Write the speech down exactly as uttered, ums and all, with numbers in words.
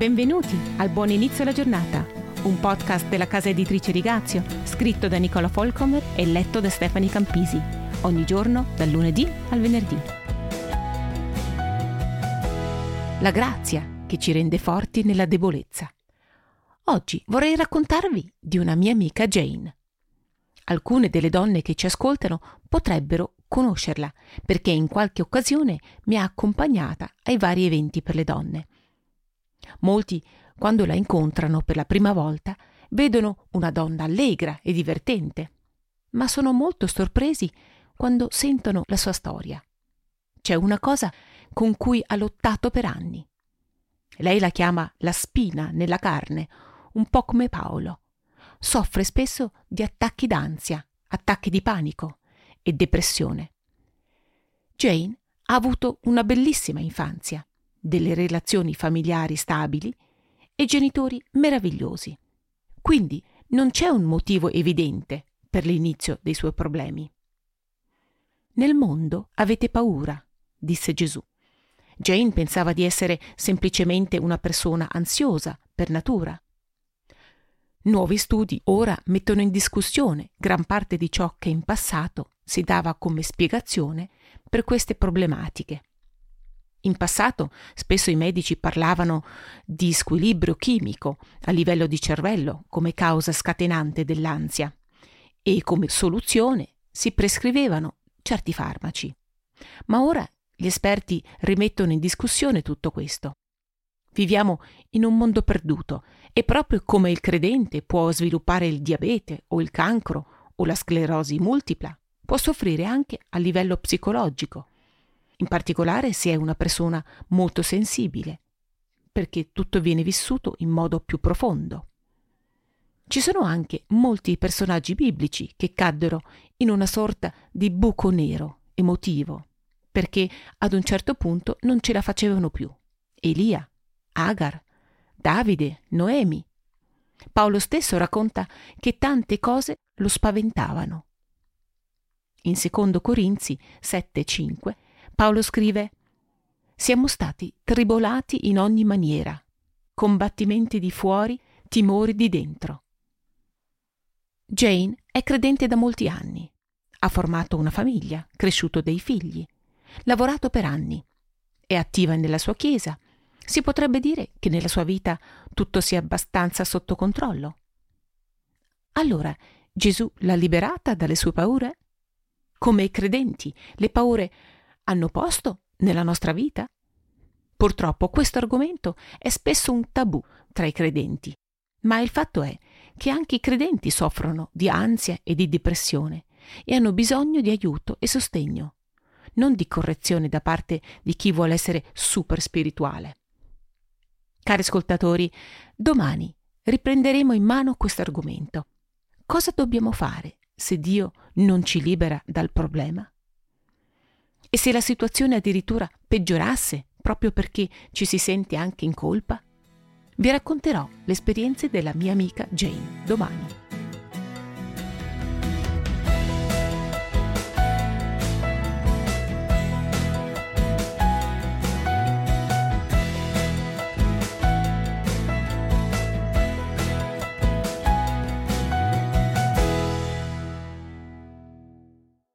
Benvenuti al Buon Inizio della Giornata, un podcast della casa editrice Rigazio, scritto da Nicola Folcomer e letto da Stefani Campisi, ogni giorno dal lunedì al venerdì. La grazia che ci rende forti nella debolezza. Oggi vorrei raccontarvi di una mia amica Jane. Alcune delle donne che ci ascoltano potrebbero conoscerla, perché in qualche occasione mi ha accompagnata ai vari eventi per le donne. Molti, quando la incontrano per la prima volta, vedono una donna allegra e divertente, ma sono molto sorpresi quando sentono la sua storia. C'è una cosa con cui ha lottato per anni. Lei la chiama la spina nella carne, un po' come Paolo. Soffre spesso di attacchi d'ansia, attacchi di panico e depressione. Jane ha avuto una bellissima infanzia, delle relazioni familiari stabili e genitori meravigliosi. Quindi non c'è un motivo evidente per l'inizio dei suoi problemi. Nel mondo avete paura, disse Gesù. Jane pensava di essere semplicemente una persona ansiosa per natura. Nuovi studi ora mettono in discussione gran parte di ciò che in passato si dava come spiegazione per queste problematiche. In passato spesso i medici parlavano di squilibrio chimico a livello di cervello come causa scatenante dell'ansia e come soluzione si prescrivevano certi farmaci. Ma ora gli esperti rimettono in discussione tutto questo. Viviamo in un mondo perduto e proprio come il credente può sviluppare il diabete o il cancro o la sclerosi multipla, può soffrire anche a livello psicologico. In particolare se è una persona molto sensibile, perché tutto viene vissuto in modo più profondo. Ci sono anche molti personaggi biblici che caddero in una sorta di buco nero emotivo, perché ad un certo punto non ce la facevano più. Elia, Agar, Davide, Noemi. Paolo stesso racconta che tante cose lo spaventavano. In secondo Corinzi sette cinque Paolo scrive: «Siamo stati tribolati in ogni maniera, combattimenti di fuori, timori di dentro». Jane è credente da molti anni, ha formato una famiglia, cresciuto dei figli, lavorato per anni, è attiva nella sua chiesa, si potrebbe dire che nella sua vita tutto sia abbastanza sotto controllo. Allora, Gesù l'ha liberata dalle sue paure? Come i credenti, le paure hanno posto nella nostra vita? Purtroppo questo argomento è spesso un tabù tra i credenti, ma il fatto è che anche i credenti soffrono di ansia e di depressione e hanno bisogno di aiuto e sostegno, non di correzione da parte di chi vuole essere super spirituale. Cari ascoltatori, domani riprenderemo in mano questo argomento. Cosa dobbiamo fare se Dio non ci libera dal problema? E se la situazione addirittura peggiorasse proprio perché ci si sente anche in colpa? Vi racconterò le esperienze della mia amica Jane domani.